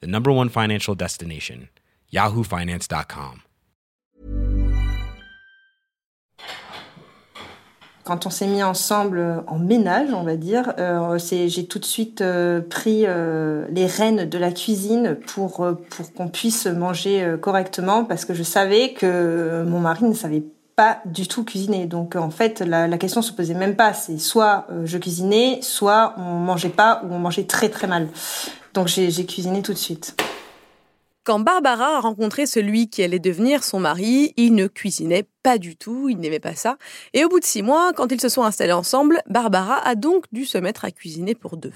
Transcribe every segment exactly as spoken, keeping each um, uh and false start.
the number one financial destination, yahoo finance dot com. Quand on s'est mis ensemble en ménage, on va dire, euh, c'est, j'ai tout de suite euh, pris euh, les rênes de la cuisine pour, euh, pour qu'on puisse manger euh, correctement, parce que je savais que mon mari ne savait pas du tout cuisiner. Donc, euh, en fait, la, la question se posait même pas. C'est soit euh, je cuisinais, soit on mangeait pas ou on mangeait très très mal. Donc, j'ai, j'ai cuisiné tout de suite. Quand Barbara a rencontré celui qui allait devenir son mari, il ne cuisinait pas du tout, il n'aimait pas ça. Et au bout de six mois, quand ils se sont installés ensemble, Barbara a donc dû se mettre à cuisiner pour deux.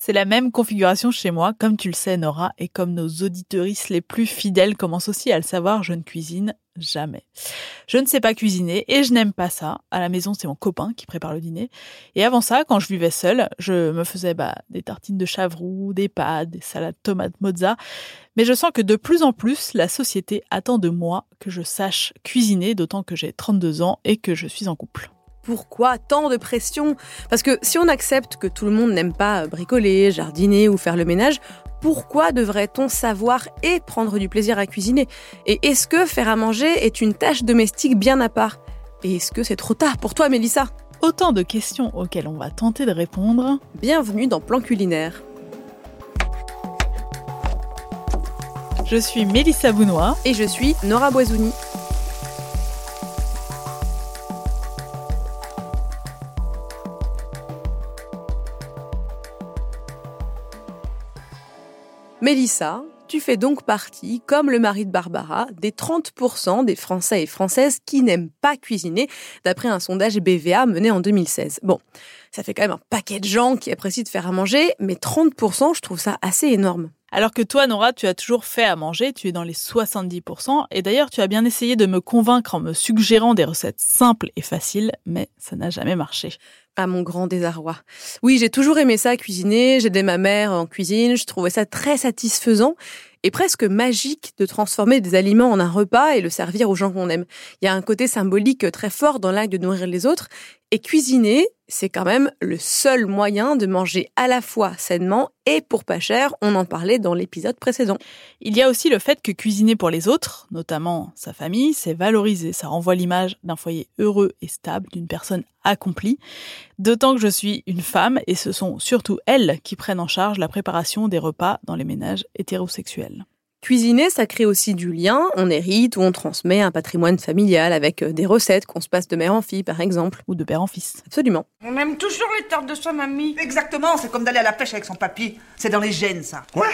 C'est la même configuration chez moi, comme tu le sais Nora, et comme nos auditrices les plus fidèles commencent aussi à le savoir, je ne cuisine jamais. Je ne sais pas cuisiner et je n'aime pas ça. À la maison, c'est mon copain qui prépare le dîner. Et avant ça, quand je vivais seule, je me faisais bah, des tartines de chavroux, des pâtes, des salades tomates mozza. Mais je sens que de plus en plus, la société attend de moi que je sache cuisiner, d'autant que j'ai trente-deux ans et que je suis en couple. Pourquoi tant de pression ? Parce que si on accepte que tout le monde n'aime pas bricoler, jardiner ou faire le ménage, pourquoi devrait-on savoir et prendre du plaisir à cuisiner ? Et est-ce que faire à manger est une tâche domestique bien à part ? Et est-ce que c'est trop tard pour toi, Mélissa ? Autant de questions auxquelles on va tenter de répondre. Bienvenue dans Plan Culinaire. Je suis Mélissa Bounois. Et je suis Nora Boisouni. Mélissa, tu fais donc partie, comme le mari de Barbara, des trente pour cent des Français et Françaises qui n'aiment pas cuisiner, d'après un sondage B V A mené en deux mille seize. Bon, ça fait quand même un paquet de gens qui apprécient de faire à manger, mais trente pour cent, je trouve ça assez énorme. Alors que toi, Nora, tu as toujours fait à manger, tu es dans les soixante-dix pour cent, et d'ailleurs, tu as bien essayé de me convaincre en me suggérant des recettes simples et faciles, mais ça n'a jamais marché. À mon grand désarroi. Oui, j'ai toujours aimé ça, cuisiner, j'aidais ma mère en cuisine, je trouvais ça très satisfaisant et presque magique de transformer des aliments en un repas et le servir aux gens qu'on aime. Il y a un côté symbolique très fort dans l'acte de nourrir les autres, et cuisiner, c'est quand même le seul moyen de manger à la fois sainement et pour pas cher, on en parlait dans l'épisode précédent. Il y a aussi le fait que cuisiner pour les autres, notamment sa famille, c'est valorisé, ça renvoie l'image d'un foyer heureux et stable, d'une personne accomplie. D'autant que je suis une femme et ce sont surtout elles qui prennent en charge la préparation des repas dans les ménages hétérosexuels. Cuisiner, ça crée aussi du lien, on hérite ou on transmet un patrimoine familial avec des recettes qu'on se passe de mère en fille par exemple, ou de père en fils. Absolument. On aime toujours les tartes de soi, mamie. Exactement, c'est comme d'aller à la pêche avec son papy, c'est dans les gènes ça. Quoi ?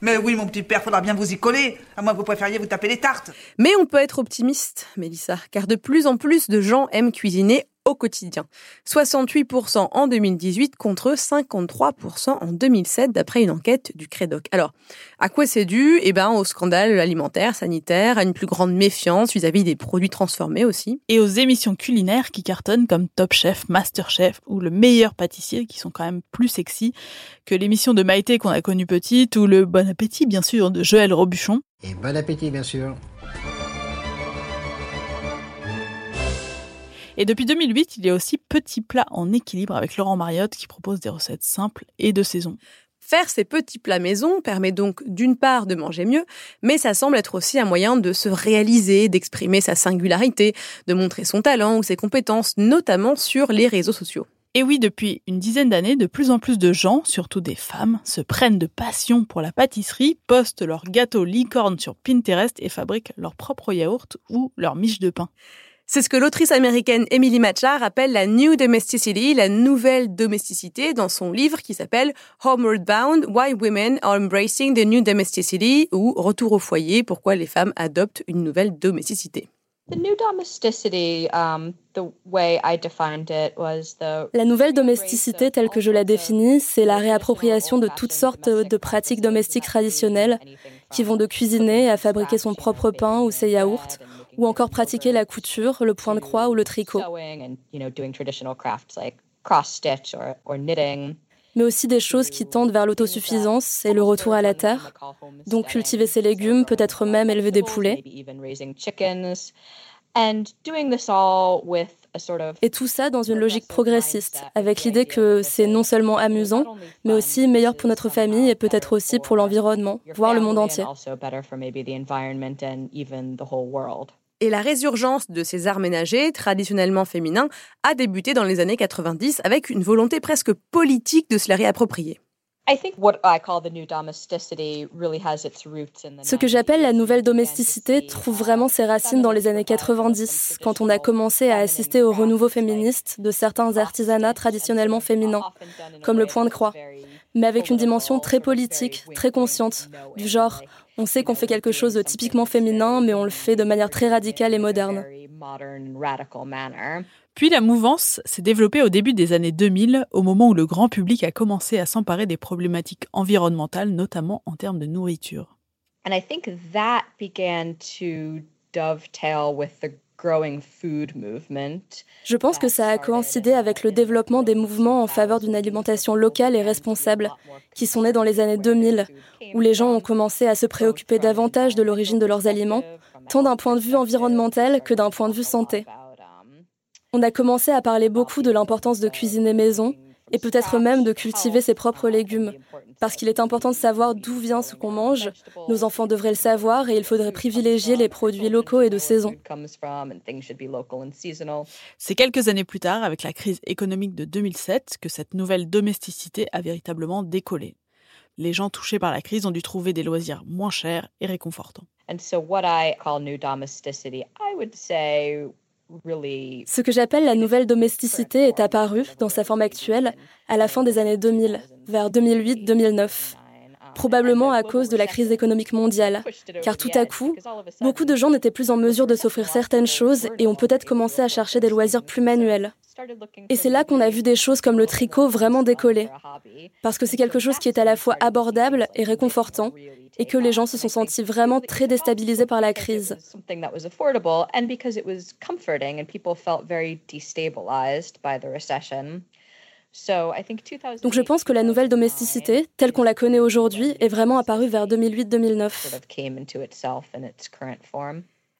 Mais oui, mon petit père, faudra bien vous y coller, à moins que vous préfériez vous taper les tartes. Mais on peut être optimiste, Mélissa, car de plus en plus de gens aiment cuisiner au quotidien. soixante-huit pour cent en deux mille dix-huit contre cinquante-trois pour cent en deux mille sept, d'après une enquête du Credoc. Alors, à quoi c'est dû ? Eh ben, au scandale alimentaire, sanitaire, à une plus grande méfiance vis-à-vis des produits transformés aussi. Et aux émissions culinaires qui cartonnent comme Top Chef, Master Chef ou Le Meilleur Pâtissier, qui sont quand même plus sexy que l'émission de Maïté qu'on a connue petite, ou le Bon Appétit, bien sûr, de Joël Robuchon. Et Bon Appétit, bien sûr. Et depuis deux mille huit, il y a aussi Petits Plats en équilibre avec Laurent Mariotte qui propose des recettes simples et de saison. Faire ces petits plats maison permet donc d'une part de manger mieux, mais ça semble être aussi un moyen de se réaliser, d'exprimer sa singularité, de montrer son talent ou ses compétences, notamment sur les réseaux sociaux. Et oui, depuis une dizaine d'années, de plus en plus de gens, surtout des femmes, se prennent de passion pour la pâtisserie, postent leurs gâteaux licorne sur Pinterest et fabriquent leurs propres yaourts ou leurs miches de pain. C'est ce que l'autrice américaine Emily Matchar appelle la New Domesticity, la nouvelle domesticité, dans son livre qui s'appelle Homeward Bound, Why Women Are Embracing the New Domesticity, ou Retour au foyer, pourquoi les femmes adoptent une nouvelle domesticité. La nouvelle domesticité telle que je la définis, c'est la réappropriation de toutes sortes de pratiques domestiques traditionnelles qui vont de cuisiner à fabriquer son propre pain ou ses yaourts, ou encore pratiquer la couture, le point de croix ou le tricot. Mais aussi des choses qui tendent vers l'autosuffisance et le retour à la terre, donc cultiver ses légumes, peut-être même élever des poulets. Et tout ça dans une logique progressiste, avec l'idée que c'est non seulement amusant, mais aussi meilleur pour notre famille et peut-être aussi pour l'environnement, voire le monde entier. Et la résurgence de ces arts ménagers, traditionnellement féminins, a débuté dans les années quatre-vingt-dix avec une volonté presque politique de se la réapproprier. Ce que j'appelle la nouvelle domesticité trouve vraiment ses racines dans les années quatre-vingt-dix, quand on a commencé à assister au renouveau féministe de certains artisanats traditionnellement féminins, comme le point de croix, mais avec une dimension très politique, très consciente, du genre « on sait qu'on fait quelque chose de typiquement féminin, mais on le fait de manière très radicale et moderne ». Puis la mouvance s'est développée au début des années deux mille, au moment où le grand public a commencé à s'emparer des problématiques environnementales, notamment en termes de nourriture. Je pense que ça a coïncidé avec le développement des mouvements en faveur d'une alimentation locale et responsable, qui sont nés dans les années deux mille, où les gens ont commencé à se préoccuper davantage de l'origine de leurs aliments, tant d'un point de vue environnemental que d'un point de vue santé. On a commencé à parler beaucoup de l'importance de cuisiner maison et peut-être même de cultiver ses propres légumes, parce qu'il est important de savoir d'où vient ce qu'on mange. Nos enfants devraient le savoir et il faudrait privilégier les produits locaux et de saison. C'est quelques années plus tard, avec la crise économique de deux mille sept, que cette nouvelle domesticité a véritablement décollé. Les gens touchés par la crise ont dû trouver des loisirs moins chers et réconfortants. Ce que j'appelle la nouvelle domesticité est apparu, dans sa forme actuelle, à la fin des années deux mille, vers deux mille huit deux mille neuf, probablement à cause de la crise économique mondiale, car tout à coup, beaucoup de gens n'étaient plus en mesure de s'offrir certaines choses et ont peut-être commencé à chercher des loisirs plus manuels. Et c'est là qu'on a vu des choses comme le tricot vraiment décoller, parce que c'est quelque chose qui est à la fois abordable et réconfortant, et que les gens se sont sentis vraiment très déstabilisés par la crise. Donc je pense que la nouvelle domesticité, telle qu'on la connaît aujourd'hui, est vraiment apparue vers deux mille huit deux mille neuf.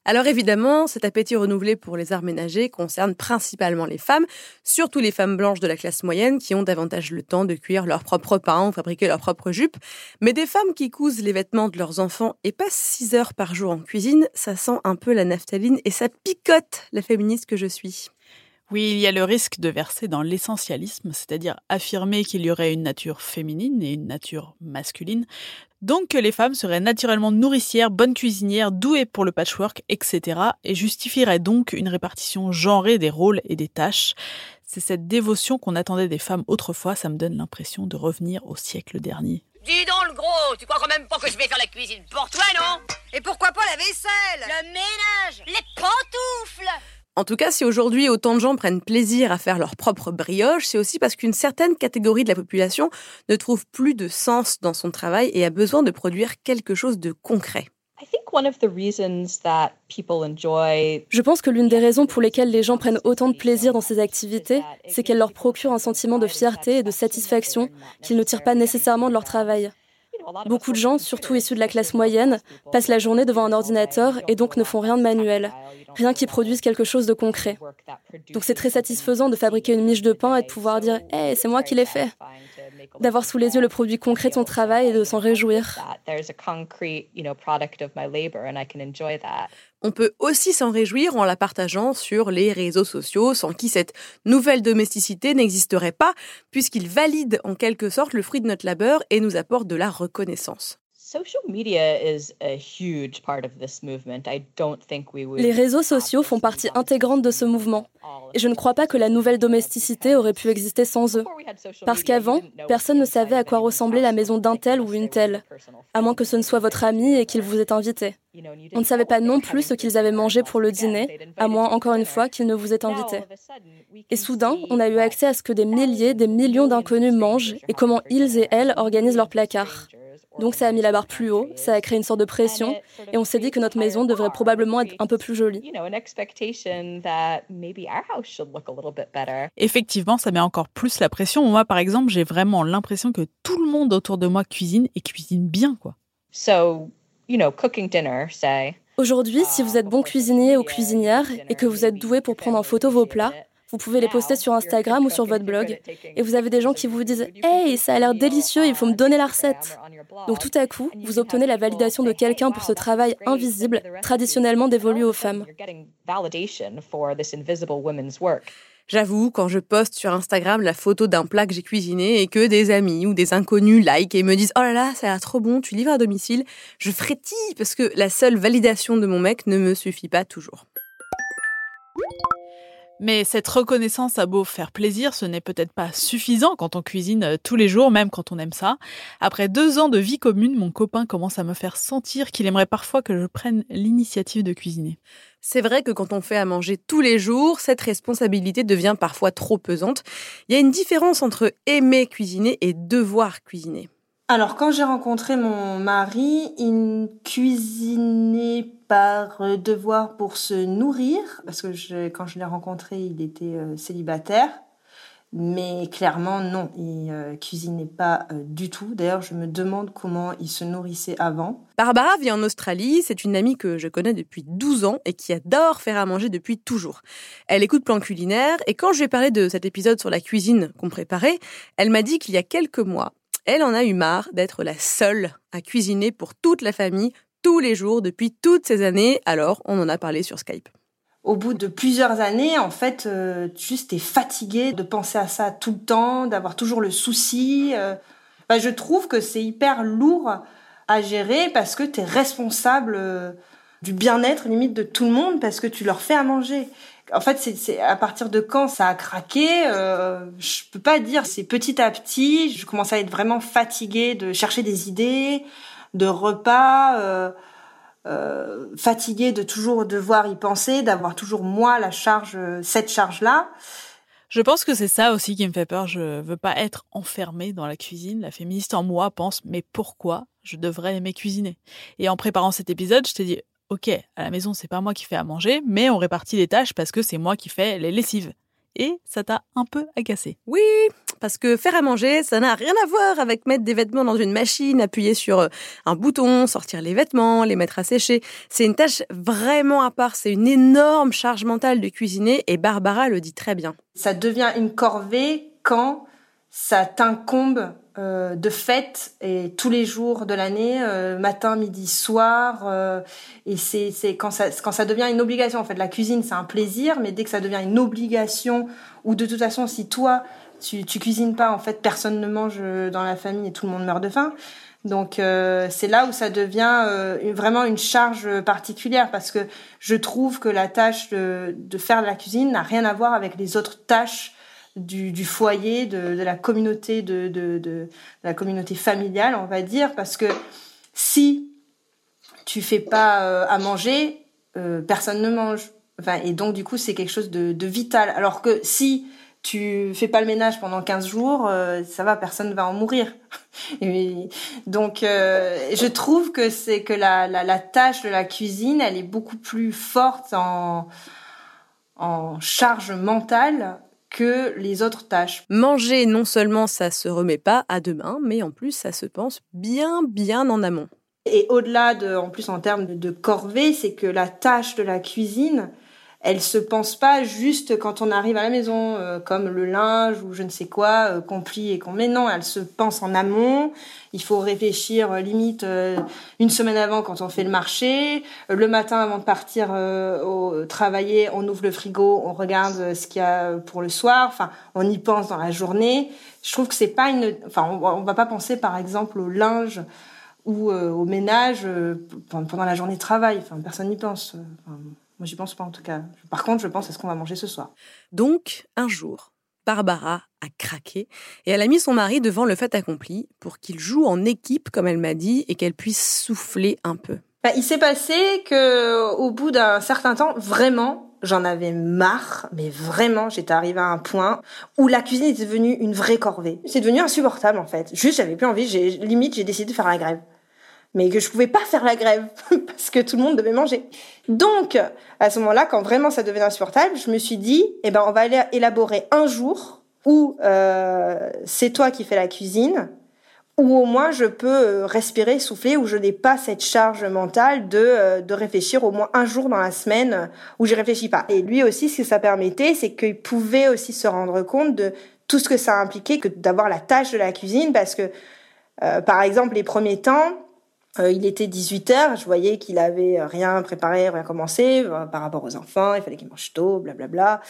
Alors évidemment, cet appétit renouvelé pour les arts ménagers concerne principalement les femmes, surtout les femmes blanches de la classe moyenne qui ont davantage le temps de cuire leur propre pain ou fabriquer leur propre jupe. Mais des femmes qui cousent les vêtements de leurs enfants et passent six heures par jour en cuisine, ça sent un peu la naphtaline et ça picote la féministe que je suis. Oui, il y a le risque de verser dans l'essentialisme, c'est-à-dire affirmer qu'il y aurait une nature féminine et une nature masculine, donc que les femmes seraient naturellement nourricières, bonnes cuisinières, douées pour le patchwork, et cetera, et justifieraient donc une répartition genrée des rôles et des tâches. C'est cette dévotion qu'on attendait des femmes autrefois, ça me donne l'impression de revenir au siècle dernier. Dis donc le gros, tu crois quand même pas que je vais faire la cuisine pour toi, non ? Et pourquoi pas la vaisselle ? Le ménage ? Les pantoufles ? En tout cas, si aujourd'hui autant de gens prennent plaisir à faire leur propre brioche, c'est aussi parce qu'une certaine catégorie de la population ne trouve plus de sens dans son travail et a besoin de produire quelque chose de concret. Je pense que l'une des raisons pour lesquelles les gens prennent autant de plaisir dans ces activités, c'est qu'elles leur procurent un sentiment de fierté et de satisfaction qu'ils ne tirent pas nécessairement de leur travail. Beaucoup de gens, surtout issus de la classe moyenne, passent la journée devant un ordinateur et donc ne font rien de manuel, rien qui produise quelque chose de concret. Donc c'est très satisfaisant de fabriquer une miche de pain et de pouvoir dire « Hey, c'est moi qui l'ai fait !» D'avoir sous les yeux le produit concret de son travail et de s'en réjouir. On peut aussi s'en réjouir en la partageant sur les réseaux sociaux, sans qui cette nouvelle domesticité n'existerait pas, puisqu'il valide en quelque sorte le fruit de notre labeur et nous apporte de la reconnaissance. Les réseaux sociaux font partie intégrante de ce mouvement. Et je ne crois pas que la nouvelle domesticité aurait pu exister sans eux. Parce qu'avant, personne ne savait à quoi ressemblait la maison d'un tel ou une telle, à moins que ce ne soit votre ami et qu'il vous ait invité. On ne savait pas non plus ce qu'ils avaient mangé pour le dîner, à moins, encore une fois, qu'ils ne vous aient invité. Et soudain, on a eu accès à ce que des milliers, des millions d'inconnus mangent et comment ils et elles organisent leur placard. Donc ça a mis la barre plus haut, ça a créé une sorte de pression et on s'est dit que notre maison devrait probablement être un peu plus jolie. Effectivement, ça met encore plus la pression. Moi, par exemple, j'ai vraiment l'impression que tout le monde autour de moi cuisine et cuisine bien, quoi. So, you know, cooking dinner, say. Aujourd'hui, si vous êtes bon cuisinier ou cuisinière et que vous êtes doué pour prendre en photo vos plats, vous pouvez les poster sur Instagram ou sur votre blog. Et vous avez des gens qui vous disent « Hey, ça a l'air délicieux, il faut me donner la recette !» Donc tout à coup, vous obtenez la validation de quelqu'un pour ce travail invisible, traditionnellement dévolu aux femmes. J'avoue, quand je poste sur Instagram la photo d'un plat que j'ai cuisiné et que des amis ou des inconnus like et me disent « Oh là là, ça a l'air trop bon, tu livres à domicile », je frétille parce que la seule validation de mon mec ne me suffit pas toujours. Mais cette reconnaissance a beau faire plaisir, ce n'est peut-être pas suffisant quand on cuisine tous les jours, même quand on aime ça. Après deux ans de vie commune, mon copain commence à me faire sentir qu'il aimerait parfois que je prenne l'initiative de cuisiner. C'est vrai que quand on fait à manger tous les jours, cette responsabilité devient parfois trop pesante. Il y a une différence entre aimer cuisiner et devoir cuisiner. Alors, quand j'ai rencontré mon mari, il cuisinait par devoir pour se nourrir, parce que je, quand je l'ai rencontré, il était euh, célibataire, mais clairement non, il euh, cuisinait pas euh, du tout. D'ailleurs, je me demande comment il se nourrissait avant. Barbara vit en Australie, c'est une amie que je connais depuis douze ans et qui adore faire à manger depuis toujours. Elle écoute Plan Culinaire et quand je lui ai parlé de cet épisode sur la cuisine qu'on préparait, elle m'a dit qu'il y a quelques mois, elle en a eu marre d'être la seule à cuisiner pour toute la famille, tous les jours, depuis toutes ces années, alors on en a parlé sur Skype. Au bout de plusieurs années, en fait, euh, juste t'es fatiguée de penser à ça tout le temps, d'avoir toujours le souci. Euh, ben je trouve que c'est hyper lourd à gérer parce que t'es responsable euh, du bien-être, limite, de tout le monde parce que tu leur fais à manger. En fait, c'est, c'est à partir de quand ça a craqué, euh, je peux pas dire. C'est petit à petit, je commence à être vraiment fatiguée de chercher des idées, de repas, euh, euh, fatiguée de toujours devoir y penser, d'avoir toujours moi la charge, cette charge-là. Je pense que c'est ça aussi qui me fait peur. Je veux pas être enfermée dans la cuisine. La féministe en moi pense, mais pourquoi je devrais aimer cuisiner ? Et en préparant cet épisode, je t'ai dit, ok, à la maison, c'est pas moi qui fais à manger, mais on répartit les tâches parce que c'est moi qui fais les lessives. Et ça t'a un peu agacée. Oui, parce que faire à manger, ça n'a rien à voir avec mettre des vêtements dans une machine, appuyer sur un bouton, sortir les vêtements, les mettre à sécher. C'est une tâche vraiment à part. C'est une énorme charge mentale de cuisiner et Barbara le dit très bien. Ça devient une corvée quand ça t'incombe euh, de fait et tous les jours de l'année, euh, matin, midi, soir. Euh, et c'est, c'est quand ça, quand ça devient une obligation. En fait, la cuisine, c'est un plaisir, mais dès que ça devient une obligation ou de toute façon, si toi, Tu, tu cuisines pas, en fait, personne ne mange dans la famille et tout le monde meurt de faim. Donc, euh, c'est là où ça devient euh, vraiment une charge particulière parce que je trouve que la tâche de, de faire de la cuisine n'a rien à voir avec les autres tâches du, du foyer, de, de la communauté, de, de, de, de la communauté familiale, on va dire, parce que si tu fais pas euh, à manger, euh, personne ne mange. Enfin, et donc, du coup, c'est quelque chose de, de vital. Alors que si tu fais pas le ménage pendant quinze jours, euh, ça va, personne va en mourir. Et donc, euh, je trouve que c'est que la, la, la tâche de la cuisine, elle est beaucoup plus forte en, en charge mentale que les autres tâches. Manger, non seulement ça se remet pas à demain, mais en plus ça se pense bien, bien en amont. Et au-delà de, en plus en termes de, de corvée, c'est que la tâche de la cuisine, elle se pense pas juste quand on arrive à la maison, euh, comme le linge ou je ne sais quoi, euh, qu'on plie et qu'on met. Non, elle se pense en amont. Il faut réfléchir euh, limite euh, une semaine avant quand on fait le marché. Euh, le matin avant de partir euh, au, travailler, on ouvre le frigo, on regarde euh, ce qu'il y a pour le soir. Enfin, on y pense dans la journée. Je trouve que c'est pas une... Enfin, on, on va pas penser par exemple au linge ou euh, au ménage euh, pendant la journée de travail. Enfin, personne n'y pense. Enfin, moi, j'y pense pas, en tout cas. Par contre, je pense à ce qu'on va manger ce soir. Donc, un jour, Barbara a craqué et elle a mis son mari devant le fait accompli pour qu'il joue en équipe, comme elle m'a dit, et qu'elle puisse souffler un peu. Bah, il s'est passé qu'au bout d'un certain temps, vraiment, j'en avais marre, mais vraiment, j'étais arrivée à un point où la cuisine était devenue une vraie corvée. C'est devenu insupportable, en fait. Juste, j'avais plus envie, j'ai, limite, j'ai décidé de faire la grève. Mais que je pouvais pas faire la grève, parce que tout le monde devait manger. Donc, à ce moment-là, quand vraiment ça devenait insupportable, je me suis dit, eh ben, on va aller élaborer un jour où euh, c'est toi qui fais la cuisine, où au moins je peux respirer, souffler, où je n'ai pas cette charge mentale de de réfléchir au moins un jour dans la semaine où je réfléchis pas. Et lui aussi, ce que ça permettait, c'est qu'il pouvait aussi se rendre compte de tout ce que ça impliquait que d'avoir la tâche de la cuisine, parce que, euh, par exemple, les premiers temps, euh, il était dix-huit heures, je voyais qu'il avait rien préparé, rien commencé, euh, par rapport aux enfants, il fallait qu'ils mangent tôt, blablabla.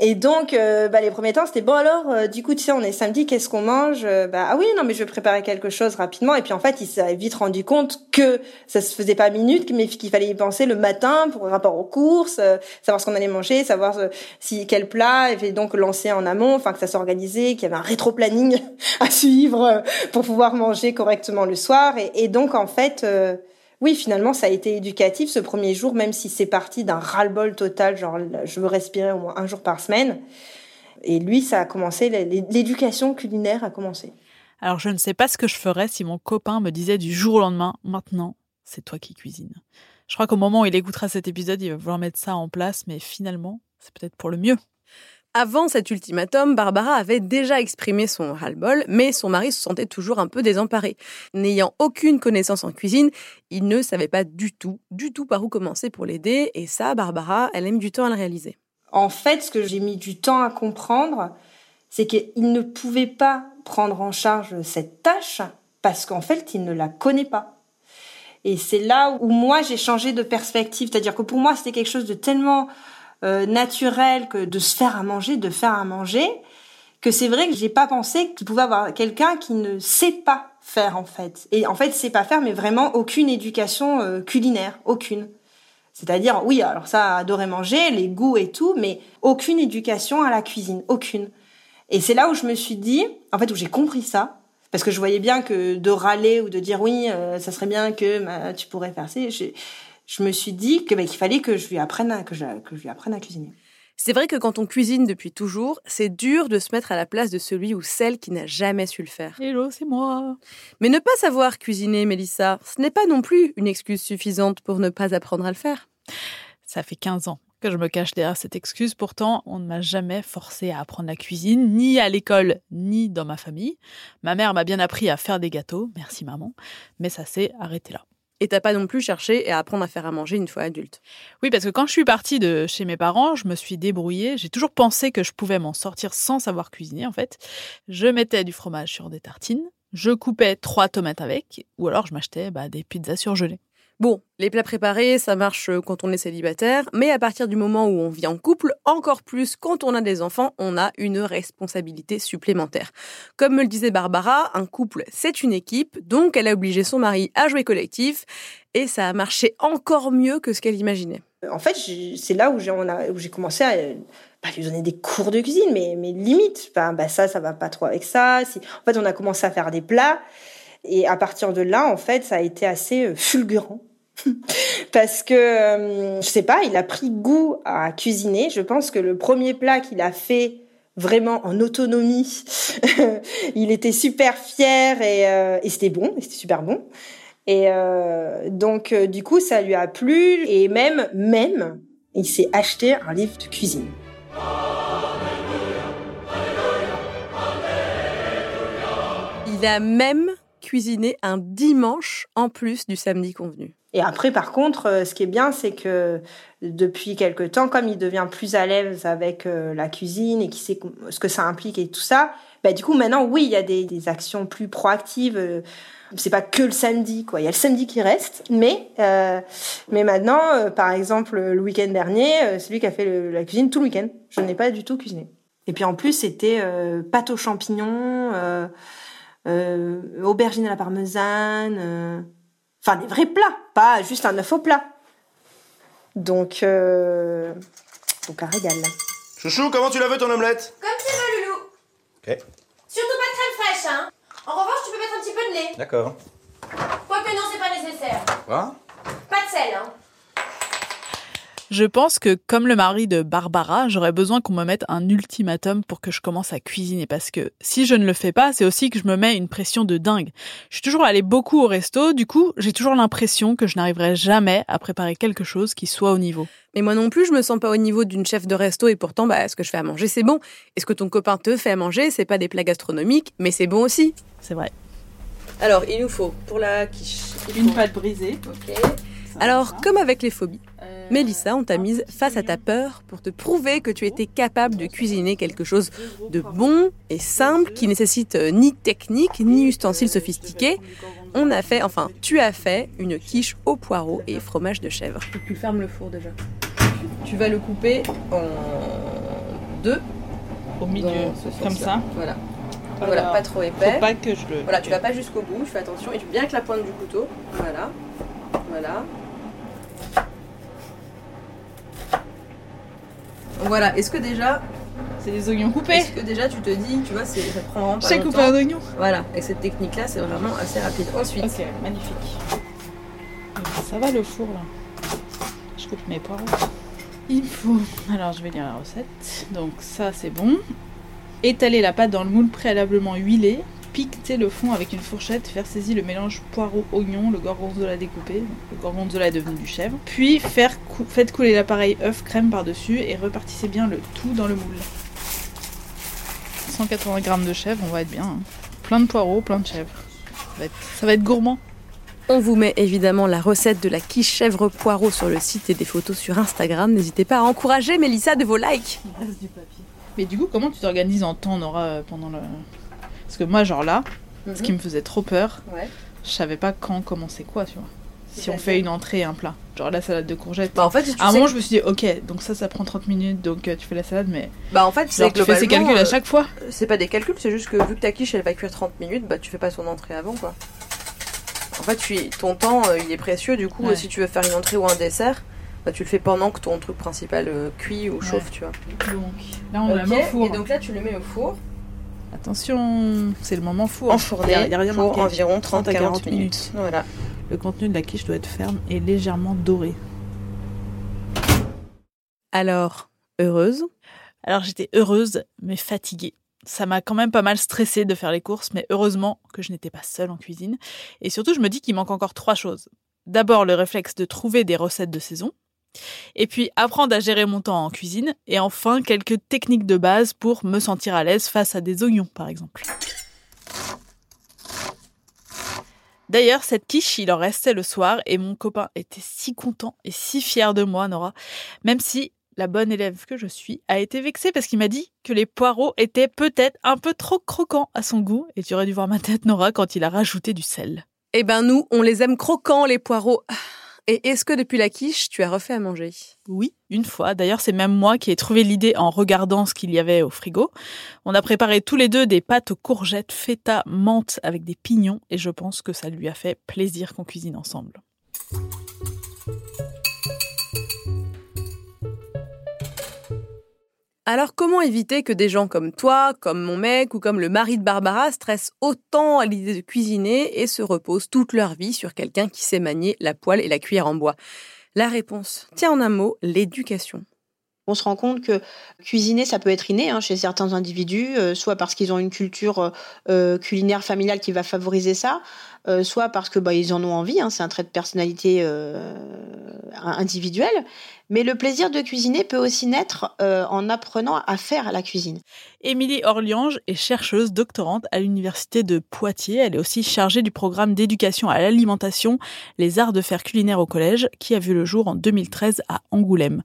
Et donc, euh, bah, les premiers temps, c'était « Bon, alors, euh, du coup, tu sais, on est samedi, qu'est-ce qu'on mange ?»« Bah, ah oui, non, mais je vais préparer quelque chose rapidement. » Et puis, en fait, il s'est vite rendu compte que ça se faisait pas minute, mais qu'il fallait y penser le matin pour rapport aux courses, euh, savoir ce qu'on allait manger, savoir euh, si quel plat, et donc lancer en amont, enfin, que ça s'organisait, qu'il y avait un rétro-planning à suivre euh, pour pouvoir manger correctement le soir. Et, et donc, en fait... Euh, Oui, finalement, ça a été éducatif ce premier jour, même si c'est parti d'un ras-le-bol total, genre je veux respirer au moins un jour par semaine. Et lui, ça a commencé, l'éducation culinaire a commencé. Alors, je ne sais pas ce que je ferais si mon copain me disait du jour au lendemain, maintenant, c'est toi qui cuisines. Je crois qu'au moment où il écoutera cet épisode, il va vouloir mettre ça en place, mais finalement, c'est peut-être pour le mieux. Avant cet ultimatum, Barbara avait déjà exprimé son ras-le-bol, mais son mari se sentait toujours un peu désemparé. N'ayant aucune connaissance en cuisine, il ne savait pas du tout, du tout par où commencer pour l'aider, et ça, Barbara, elle aime du temps à le réaliser. En fait, ce que j'ai mis du temps à comprendre, c'est qu'il ne pouvait pas prendre en charge cette tâche, parce qu'en fait, il ne la connaît pas. Et c'est là où moi, j'ai changé de perspective, c'est-à-dire que pour moi, c'était quelque chose de tellement... Euh, naturel que de se faire à manger, de faire à manger, que c'est vrai que j'ai pas pensé qu'il pouvait avoir quelqu'un qui ne sait pas faire, en fait. Et en fait, sait pas faire, mais vraiment aucune éducation euh, culinaire, aucune. C'est-à-dire, oui, alors ça, adorer manger, les goûts et tout, mais aucune éducation à la cuisine, aucune. Et c'est là où je me suis dit, en fait, où j'ai compris ça, parce que je voyais bien que de râler ou de dire oui, euh, ça serait bien que bah, tu pourrais faire ça, je... Je me suis dit que, bah, qu'il fallait que je lui apprenne à, que je, que je lui apprenne à cuisiner. C'est vrai que quand on cuisine depuis toujours, c'est dur de se mettre à la place de celui ou celle qui n'a jamais su le faire. Hello, c'est moi. Mais ne pas savoir cuisiner, Mélissa, ce n'est pas non plus une excuse suffisante pour ne pas apprendre à le faire. Ça fait quinze ans que je me cache derrière cette excuse. Pourtant, on ne m'a jamais forcée à apprendre la cuisine, ni à l'école, ni dans ma famille. Ma mère m'a bien appris à faire des gâteaux, merci maman, mais ça s'est arrêté là. Et t'as pas non plus cherché à apprendre à faire à manger une fois adulte. Oui, parce que quand je suis partie de chez mes parents, je me suis débrouillée. J'ai toujours pensé que je pouvais m'en sortir sans savoir cuisiner, en fait. Je mettais du fromage sur des tartines, je coupais trois tomates avec, ou alors je m'achetais bah, des pizzas surgelées. Bon, les plats préparés, ça marche quand on est célibataire, mais à partir du moment où on vit en couple, encore plus quand on a des enfants, on a une responsabilité supplémentaire. Comme me le disait Barbara, un couple, c'est une équipe, donc elle a obligé son mari à jouer collectif, et ça a marché encore mieux que ce qu'elle imaginait. En fait, c'est là où j'ai, on a, où j'ai commencé à... Bah, lui donner des cours de cuisine, mais, mais limite, bah, bah, ça, ça va pas trop avec ça. Si... En fait, on a commencé à faire des plats, et à partir de là, en fait, ça a été assez fulgurant. Parce que, euh, je sais pas, il a pris goût à cuisiner. Je pense que le premier plat qu'il a fait vraiment en autonomie, il était super fier et, euh, et c'était bon, c'était super bon. Et euh, donc, euh, du coup, ça lui a plu. Et même, même, il s'est acheté un livre de cuisine. Alléluia, alléluia, alléluia. Il a même cuisiné un dimanche en plus du samedi convenu. Et après, par contre, ce qui est bien, c'est que depuis quelque temps, comme il devient plus à l'aise avec la cuisine et qu'il sait ce que ça implique et tout ça, bah du coup, maintenant, oui, il y a des, des actions plus proactives. C'est pas que le samedi, quoi. Il y a le samedi qui reste, mais euh, mais maintenant, euh, par exemple, le week-end dernier, euh, c'est lui qui a fait le, la cuisine tout le week-end. Je n'ai pas du tout cuisiné. Et puis en plus, c'était euh, pâte aux champignons, euh, euh, aubergine à la parmesane. Euh Enfin, des vrais plats, pas juste un œuf au plat. Donc, euh... Donc un régal. Chouchou, comment tu la veux ton omelette? Comme tu veux, Loulou. Ok. Surtout pas de crème fraîche, hein. En revanche, tu peux mettre un petit peu de lait. D'accord. Quoique non, c'est pas nécessaire. Quoi? Pas de sel, hein. Je pense que, comme le mari de Barbara, j'aurais besoin qu'on me mette un ultimatum pour que je commence à cuisiner. Parce que si je ne le fais pas, c'est aussi que je me mets une pression de dingue. Je suis toujours allée beaucoup au resto. Du coup, j'ai toujours l'impression que je n'arriverai jamais à préparer quelque chose qui soit au niveau. Mais moi non plus, je me sens pas au niveau d'une chef de resto. Et pourtant, bah, ce que je fais à manger, c'est bon. Et ce que ton copain te fait à manger, c'est pas des plats gastronomiques, mais c'est bon aussi. C'est vrai. Alors, il nous faut, pour la quiche... Une faut... pâte brisée. Ok. Ça Alors, comme avec les phobies, euh, Mélissa, on t'a mise face à ta peur pour te prouver que tu étais capable de cuisiner quelque chose de bon et simple, qui nécessite ni technique, ni ustensiles sophistiqués. On a fait, enfin, tu as fait une quiche aux poireaux et fromage de chèvre. Tu fermes le four déjà. Tu vas le couper en deux. Au milieu, comme ça. Voilà. Voilà, pas trop épais. Faut pas que je le... Voilà, tu vas pas jusqu'au bout, fais attention. Et tu bien avec la pointe du couteau. Voilà. Voilà. Voilà, est-ce que déjà... C'est des oignons coupés. Est-ce que déjà tu te dis, tu vois, c'est, ça prend vraiment pas longtemps. J'ai coupé un oignon. Voilà, et cette technique-là, c'est vraiment assez rapide. Ensuite... Ok, magnifique. Ça va le four, là. Je coupe mes poireaux. Il faut... Alors, je vais lire la recette. Donc ça, c'est bon. Étaler la pâte dans le moule préalablement huilé. Piquer le fond avec une fourchette, faire saisir le mélange poireau-oignon, le gorgonzola découpé, le gorgonzola est devenu du chèvre. Puis faire cou- faites couler l'appareil œuf-crème par-dessus et repartissez bien le tout dans le moule. cent quatre-vingts grammes de chèvre, on va être bien. Hein. Plein de poireaux, plein de chèvre. Ça va être, ça va être gourmand. On vous met évidemment la recette de la quiche chèvre poireau sur le site et des photos sur Instagram. N'hésitez pas à encourager Mélissa de vos likes. Il reste du papier. Mais du coup, comment tu t'organises en temps, Nora, pendant le... Parce que moi, genre là, mm-hmm. ce qui me faisait trop peur, ouais. je savais pas quand commencer quoi, tu vois. Si c'est on fait une entrée et un plat. Genre la salade de courgettes. Bah, en fait, si tu à un moment, que... je me suis dit, ok, donc ça, ça prend trente minutes, donc tu fais la salade, mais. Bah, en fait, genre, c'est que tu fais ces calculs à chaque fois. C'est pas des calculs, c'est juste que vu que ta quiche, elle va cuire trente minutes, bah, tu fais pas son entrée avant, quoi. En fait, tu... ton temps, euh, il est précieux, du coup, ouais. si tu veux faire une entrée ou un dessert. Bah, tu le fais pendant que ton truc principal euh, cuit ou chauffe, ouais. tu vois. Donc, là, on okay. le met au four. Et donc là, tu le mets au four. Attention, c'est le moment four. Enfourné pour environ trente à quarante minutes. Voilà. Le contenu de la quiche doit être ferme et légèrement doré. Alors, heureuse ? Alors, j'étais heureuse, mais fatiguée. Ça m'a quand même pas mal stressée de faire les courses, mais heureusement que je n'étais pas seule en cuisine. Et surtout, je me dis qu'il manque encore trois choses. D'abord, le réflexe de trouver des recettes de saison. Et puis apprendre à gérer mon temps en cuisine et enfin quelques techniques de base pour me sentir à l'aise face à des oignons par exemple. D'ailleurs cette quiche il en restait le soir et mon copain était si content et si fier de moi Nora, même si la bonne élève que je suis a été vexée parce qu'il m'a dit que les poireaux étaient peut-être un peu trop croquants à son goût et tu aurais dû voir ma tête Nora quand il a rajouté du sel. Eh ben nous on les aime croquants les poireaux. Et est-ce que depuis la quiche, tu as refait à manger ? Oui, une fois. D'ailleurs, c'est même moi qui ai trouvé l'idée en regardant ce qu'il y avait au frigo. On a préparé tous les deux des pâtes aux courgettes, feta, menthe avec des pignons. Et je pense que ça lui a fait plaisir qu'on cuisine ensemble. Alors, comment éviter que des gens comme toi, comme mon mec ou comme le mari de Barbara stressent autant à l'idée de cuisiner et se reposent toute leur vie sur quelqu'un qui sait manier la poêle et la cuillère en bois ? La réponse tient en un mot, l'éducation. On se rend compte que cuisiner, ça peut être inné hein, chez certains individus, euh, soit parce qu'ils ont une culture euh, culinaire familiale qui va favoriser ça, euh, soit parce que bah, ils en ont envie, hein, c'est un trait de personnalité euh, individuelle. Mais le plaisir de cuisiner peut aussi naître euh, en apprenant à faire la cuisine. Émilie Orliange est chercheuse doctorante à l'université de Poitiers. Elle est aussi chargée du programme d'éducation à l'alimentation, les arts de faire culinaire au collège, qui a vu le jour en deux mille treize à Angoulême.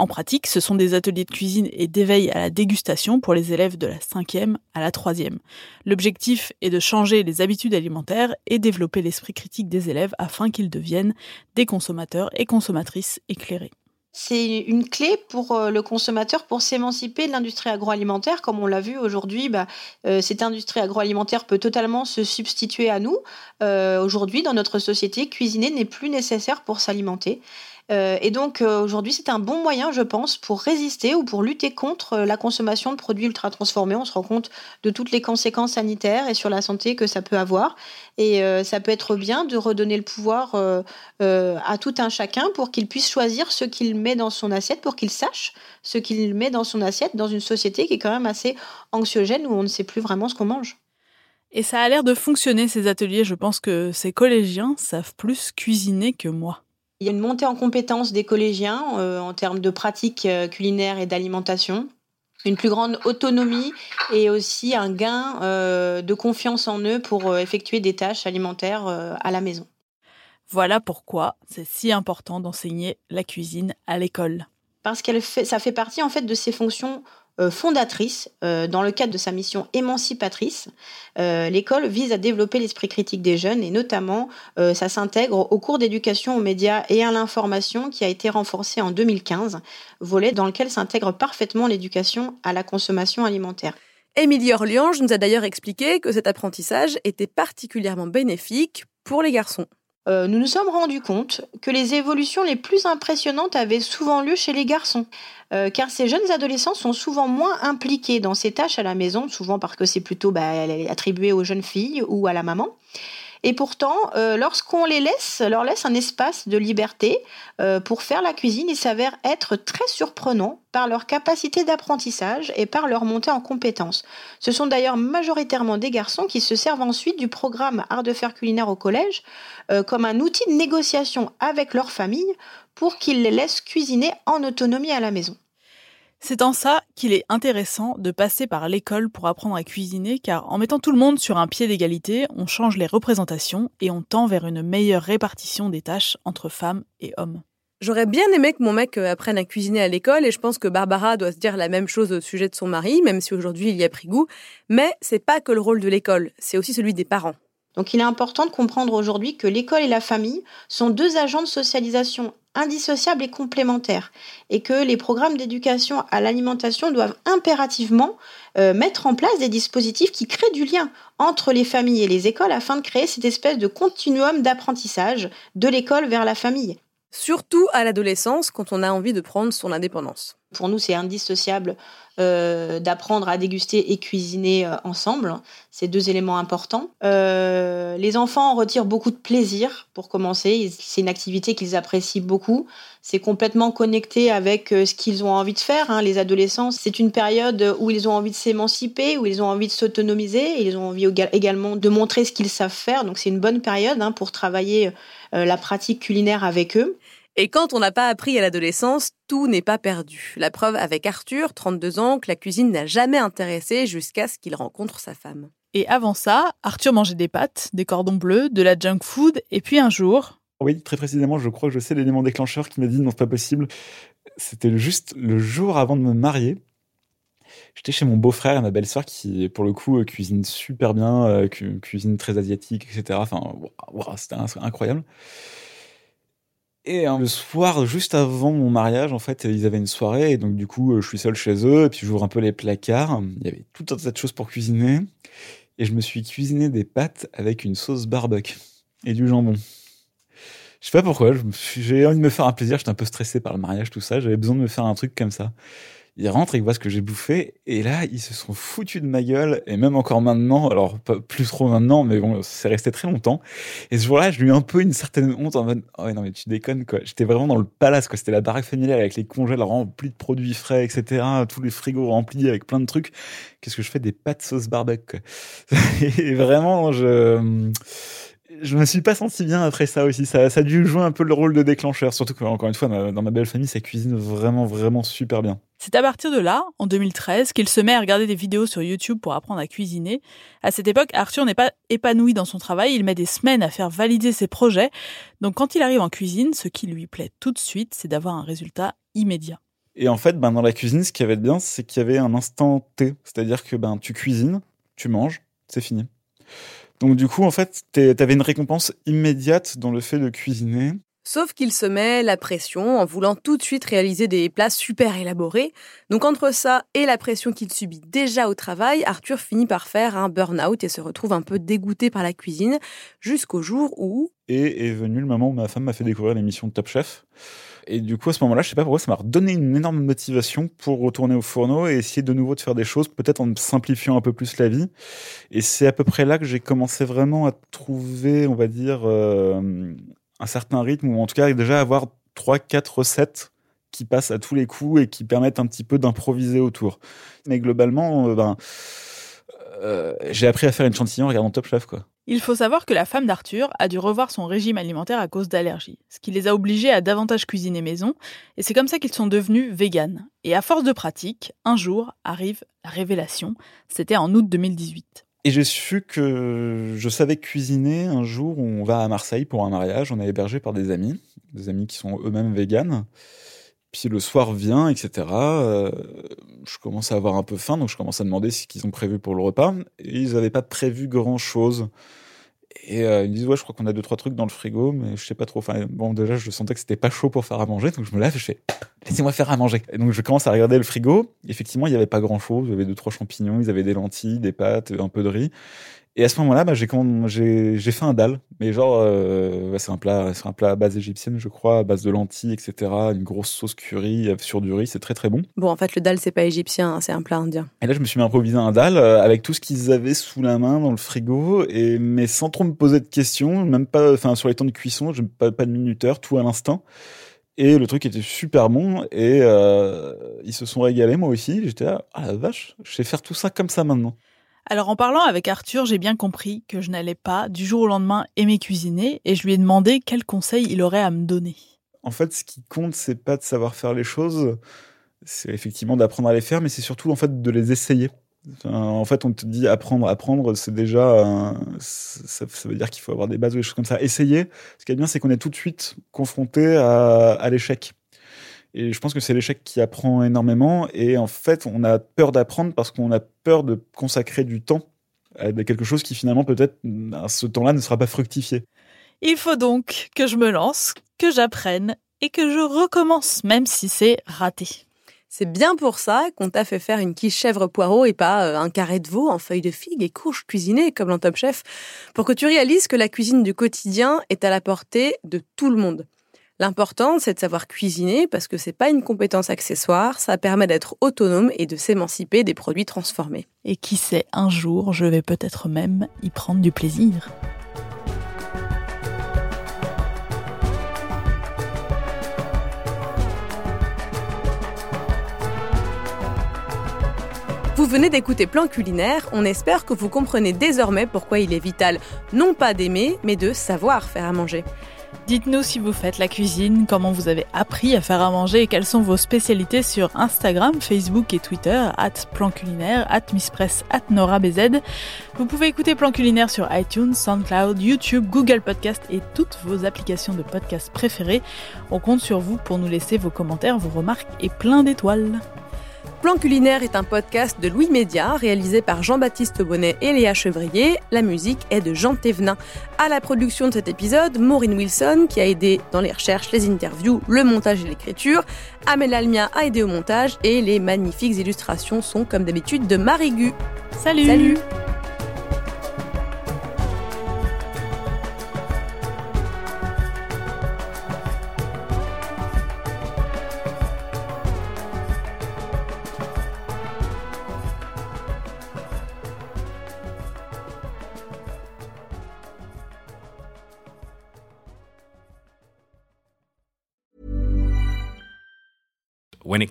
En pratique, ce sont des ateliers de cuisine et d'éveil à la dégustation pour les élèves de la cinquième à la troisième. L'objectif est de changer les habitudes alimentaires et développer l'esprit critique des élèves afin qu'ils deviennent des consommateurs et consommatrices éclairés. C'est une clé pour le consommateur pour s'émanciper de l'industrie agroalimentaire. Comme on l'a vu aujourd'hui, bah, euh, cette industrie agroalimentaire peut totalement se substituer à nous. Euh, aujourd'hui, dans notre société, cuisiner n'est plus nécessaire pour s'alimenter. Euh, et donc euh, aujourd'hui, c'est un bon moyen, je pense, pour résister ou pour lutter contre la consommation de produits ultra transformés. On se rend compte de toutes les conséquences sanitaires et sur la santé que ça peut avoir. Et euh, ça peut être bien de redonner le pouvoir euh, euh, à tout un chacun pour qu'il puisse choisir ce qu'il met dans son assiette, pour qu'il sache ce qu'il met dans son assiette dans une société qui est quand même assez anxiogène où on ne sait plus vraiment ce qu'on mange. Et ça a l'air de fonctionner, ces ateliers. Je pense que ces collégiens savent plus cuisiner que moi. Il y a une montée en compétences des collégiens euh, en termes de pratiques euh, culinaires et d'alimentation, une plus grande autonomie et aussi un gain euh, de confiance en eux pour euh, effectuer des tâches alimentaires euh, à la maison. Voilà pourquoi c'est si important d'enseigner la cuisine à l'école. Parce que ça fait partie en fait, de ses fonctions fondatrice euh, dans le cadre de sa mission émancipatrice. Euh, l'école vise à développer l'esprit critique des jeunes et notamment euh, ça s'intègre au cours d'éducation aux médias et à l'information qui a été renforcé en deux mille quinze, volet dans lequel s'intègre parfaitement l'éducation à la consommation alimentaire. Émilie Orliange nous a d'ailleurs expliqué que cet apprentissage était particulièrement bénéfique pour les garçons. Euh, nous nous sommes rendus compte que les évolutions les plus impressionnantes avaient souvent lieu chez les garçons, euh, car ces jeunes adolescents sont souvent moins impliqués dans ces tâches à la maison, souvent parce que c'est plutôt bah, attribué aux jeunes filles ou à la maman. Et pourtant, euh, lorsqu'on les laisse, leur laisse un espace de liberté euh, pour faire la cuisine, ils s'avèrent être très surprenants par leur capacité d'apprentissage et par leur montée en compétences. Ce sont d'ailleurs majoritairement des garçons qui se servent ensuite du programme Art de faire culinaire au collège euh, comme un outil de négociation avec leur famille pour qu'ils les laissent cuisiner en autonomie à la maison. C'est en ça qu'il est intéressant de passer par l'école pour apprendre à cuisiner, car en mettant tout le monde sur un pied d'égalité, on change les représentations et on tend vers une meilleure répartition des tâches entre femmes et hommes. J'aurais bien aimé que mon mec apprenne à cuisiner à l'école et je pense que Barbara doit se dire la même chose au sujet de son mari, même si aujourd'hui il y a pris goût. Mais c'est pas que le rôle de l'école, c'est aussi celui des parents. Donc il est important de comprendre aujourd'hui que l'école et la famille sont deux agents de socialisation indissociables et complémentaires et que les programmes d'éducation à l'alimentation doivent impérativement euh, mettre en place des dispositifs qui créent du lien entre les familles et les écoles afin de créer cette espèce de continuum d'apprentissage de l'école vers la famille. Surtout à l'adolescence, quand on a envie de prendre son indépendance. Pour nous, c'est indissociable euh, d'apprendre à déguster et cuisiner euh, ensemble. C'est deux éléments importants. Euh, les enfants en retirent beaucoup de plaisir, pour commencer. C'est une activité qu'ils apprécient beaucoup. C'est complètement connecté avec euh, ce qu'ils ont envie de faire. Hein. Les adolescents, c'est une période où ils ont envie de s'émanciper, où ils ont envie de s'autonomiser. Ils ont envie également de montrer ce qu'ils savent faire. Donc, c'est une bonne période hein, pour travailler euh, la pratique culinaire avec eux. Et quand on n'a pas appris à l'adolescence, tout n'est pas perdu. La preuve avec Arthur, trente-deux ans, que la cuisine n'a jamais intéressé jusqu'à ce qu'il rencontre sa femme. Et avant ça, Arthur mangeait des pâtes, des cordons bleus, de la junk food, et puis un jour... Oui, très précisément, je crois que je sais l'élément déclencheur qui m'a dit « non, c'est pas possible ». C'était juste le jour avant de me marier. J'étais chez mon beau-frère et ma belle-sœur qui, pour le coup, cuisine super bien, cu- cuisine très asiatique, et cetera. Enfin, wow, wow, c'était incroyable. Et le soir, juste avant mon mariage, en fait, ils avaient une soirée. Et donc, du coup, je suis seul chez eux. Et puis, j'ouvre un peu les placards. Il y avait tout un tas de choses pour cuisiner. Et je me suis cuisiné des pâtes avec une sauce barbecue et du jambon. Je sais pas pourquoi. Je me suis, j'ai envie de me faire un plaisir. J'étais un peu stressé par le mariage, tout ça. J'avais besoin de me faire un truc comme ça. Ils rentrent, ils voient ce que j'ai bouffé. Et là, ils se sont foutus de ma gueule. Et même encore maintenant, alors pas plus trop maintenant, mais bon, c'est resté très longtemps. Et ce jour-là, j'ai eu un peu une certaine honte en mode « Oh non, mais tu déconnes, quoi. » J'étais vraiment dans le palace, quoi. C'était la baraque familiale avec les congèles remplis de produits frais, et cetera. Tous les frigos remplis avec plein de trucs. Qu'est-ce que je fais des pâtes sauce barbecue, quoi. Et vraiment, je... Je me suis pas senti bien après ça aussi. Ça, ça a dû jouer un peu le rôle de déclencheur. Surtout que, encore une fois, dans ma belle famille, ça cuisine vraiment, vraiment super bien. C'est à partir de là, en deux mille treize, qu'il se met à regarder des vidéos sur YouTube pour apprendre à cuisiner. À cette époque, Arthur n'est pas épanoui dans son travail. Il met des semaines à faire valider ses projets. Donc, quand il arrive en cuisine, ce qui lui plaît tout de suite, c'est d'avoir un résultat immédiat. Et en fait, ben, dans la cuisine, ce qui avait de bien, c'est qu'il y avait un instant T. C'est-à-dire que ben, tu cuisines, tu manges, c'est fini. Donc du coup, en fait, t'avais une récompense immédiate dans le fait de cuisiner. Sauf qu'il se met la pression en voulant tout de suite réaliser des plats super élaborés. Donc entre ça et la pression qu'il subit déjà au travail, Arthur finit par faire un burn-out et se retrouve un peu dégoûté par la cuisine jusqu'au jour où... Et est venu le moment où ma femme m'a fait découvrir l'émission Top Chef. Et du coup, à ce moment-là, je ne sais pas pourquoi, ça m'a redonné une énorme motivation pour retourner au fourneau et essayer de nouveau de faire des choses, peut-être en simplifiant un peu plus la vie. Et c'est à peu près là que j'ai commencé vraiment à trouver, on va dire, euh, un certain rythme, ou en tout cas déjà avoir trois quatre recettes qui passent à tous les coups et qui permettent un petit peu d'improviser autour. Mais globalement, euh, ben, euh, j'ai appris à faire une chantilly en regardant Top Chef, quoi. Il faut savoir que la femme d'Arthur a dû revoir son régime alimentaire à cause d'allergies, ce qui les a obligés à davantage cuisiner maison, et c'est comme ça qu'ils sont devenus véganes. Et à force de pratique, un jour arrive la révélation, c'était en août deux mille dix-huit. Et j'ai su que je savais cuisiner un jour, on va à Marseille pour un mariage, on est hébergé par des amis, des amis qui sont eux-mêmes véganes. Puis le soir vient, et cetera. Euh, je commence à avoir un peu faim, donc je commence à demander ce qu'ils ont prévu pour le repas. Et ils n'avaient pas prévu grand-chose. Et euh, ils me disent « Ouais, je crois qu'on a deux, trois trucs dans le frigo, mais je sais pas trop. » Enfin, bon, déjà, je sentais que c'était pas chaud pour faire à manger, donc je me lève et je fais « Laissez-moi faire à manger !» Et donc, je commence à regarder le frigo. Effectivement, il n'y avait pas grand-chose. Il y avait deux, trois champignons, ils avaient des lentilles, des pâtes, un peu de riz. Et à ce moment-là, bah, j'ai, j'ai, j'ai fait un dalle. Mais genre, euh, ouais, c'est, un plat, c'est un plat à base égyptienne, je crois, à base de lentilles, et cetera. Une grosse sauce curry sur du riz, c'est très très bon. Bon, en fait, le dalle, c'est pas égyptien, hein, c'est un plat indien. Et là, je me suis mis à improviser un dalle avec tout ce qu'ils avaient sous la main dans le frigo, et, mais sans trop me poser de questions, même pas, enfin, sur les temps de cuisson, j'ai pas, pas de minuteur, tout à l'instinct. Et le truc était super bon, et euh, ils se sont régalés, moi aussi. J'étais là, ah la vache, je sais faire tout ça comme ça maintenant. Alors en parlant avec Arthur, j'ai bien compris que je n'allais pas, du jour au lendemain, aimer cuisiner et je lui ai demandé quel conseil il aurait à me donner. En fait, ce qui compte, c'est pas de savoir faire les choses, c'est effectivement d'apprendre à les faire, mais c'est surtout en fait de les essayer. En fait, on te dit apprendre, apprendre, c'est déjà... Un... Ça, ça veut dire qu'il faut avoir des bases ou des choses comme ça. Essayer, ce qui est bien, c'est qu'on est tout de suite confronté à, à l'échec. Et je pense que c'est l'échec qui apprend énormément. Et en fait, on a peur d'apprendre parce qu'on a peur de consacrer du temps à quelque chose qui finalement, peut-être, à ce temps-là, ne sera pas fructifié. Il faut donc que je me lance, que j'apprenne et que je recommence, même si c'est raté. C'est bien pour ça qu'on t'a fait faire une quiche chèvre-poireau et pas un carré de veau en feuilles de figue et courge cuisinée comme dans Top Chef, pour que tu réalises que la cuisine du quotidien est à la portée de tout le monde. L'important, c'est de savoir cuisiner parce que c'est pas une compétence accessoire, ça permet d'être autonome et de s'émanciper des produits transformés. Et qui sait, un jour, je vais peut-être même y prendre du plaisir. Vous venez d'écouter Plan Culinaire, on espère que vous comprenez désormais pourquoi il est vital, non pas d'aimer, mais de savoir faire à manger. Dites-nous si vous faites la cuisine, comment vous avez appris à faire à manger et quelles sont vos spécialités sur Instagram, Facebook et Twitter, arobase plan culinaire, arobase misspress, arobase norabz. Vous pouvez écouter Plan Culinaire sur iTunes, SoundCloud, YouTube, Google Podcast et toutes vos applications de podcast préférées. On compte sur vous pour nous laisser vos commentaires, vos remarques et plein d'étoiles. Plan Culinaire est un podcast de Louis Média, réalisé par Jean-Baptiste Bonnet et Léa Chevrier. La musique est de Jean Thévenin. À la production de cet épisode, Maureen Wilson, qui a aidé dans les recherches, les interviews, le montage et l'écriture. Amel Almia a aidé au montage et les magnifiques illustrations sont, comme d'habitude, de Marie Gu. Salut! Salut. When it